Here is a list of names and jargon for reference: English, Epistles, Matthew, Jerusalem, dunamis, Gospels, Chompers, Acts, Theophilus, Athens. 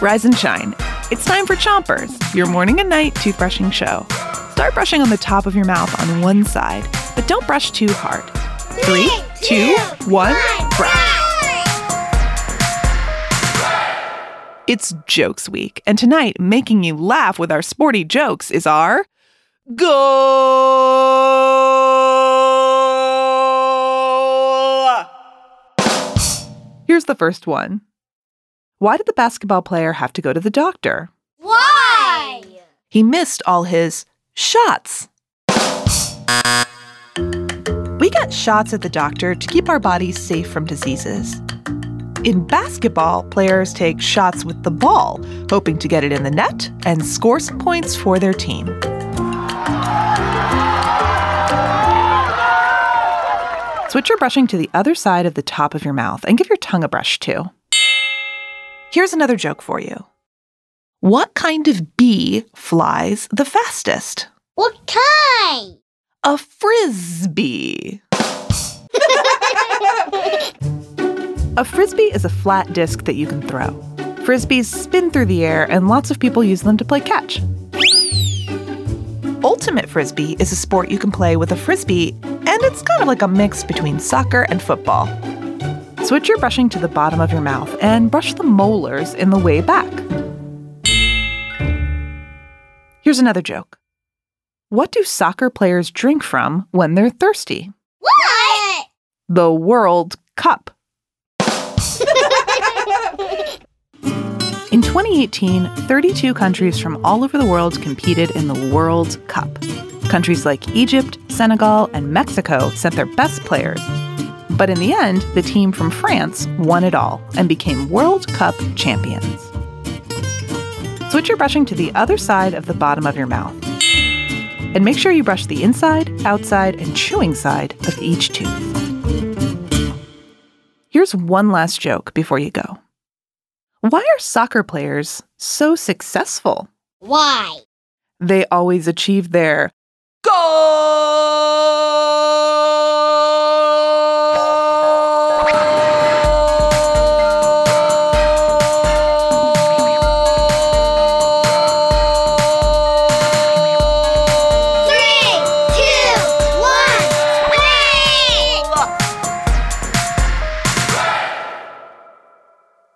Rise and shine. It's time for Chompers, your morning and night toothbrushing show. Start brushing on the top of your mouth on one side, but don't brush too hard. 3, 2, 1, brush! It's Jokes Week, and tonight, making you laugh with our sporty jokes is our goal! Here's the first one. Why did the basketball player have to go to the doctor? Why? He missed all his shots. We get shots at the doctor to keep our bodies safe from diseases. In basketball, players take shots with the ball, hoping to get it in the net and score some points for their team. Switch your brushing to the other side of the top of your mouth and give your tongue a brush, too. Here's another joke for you. What kind of bee flies the fastest? What kind? A frisbee. A frisbee is a flat disc that you can throw. Frisbees spin through the air, and lots of people use them to play catch. Ultimate Frisbee is a sport you can play with a frisbee, and it's kind of like a mix between soccer and football. Switch your brushing to the bottom of your mouth and brush the molars in the way back. Here's another joke. What do soccer players drink from when they're thirsty? What? The World Cup. In 2018, 32 countries from all over the world competed in the World Cup. Countries like Egypt, Senegal, and Mexico sent their best players. But in the end, the team from France won it all and became World Cup champions. Switch your brushing to the other side of the bottom of your mouth. And make sure you brush the inside, outside, and chewing side of each tooth. Here's one last joke before you go. Why are soccer players so successful? Why? They always achieve their goal!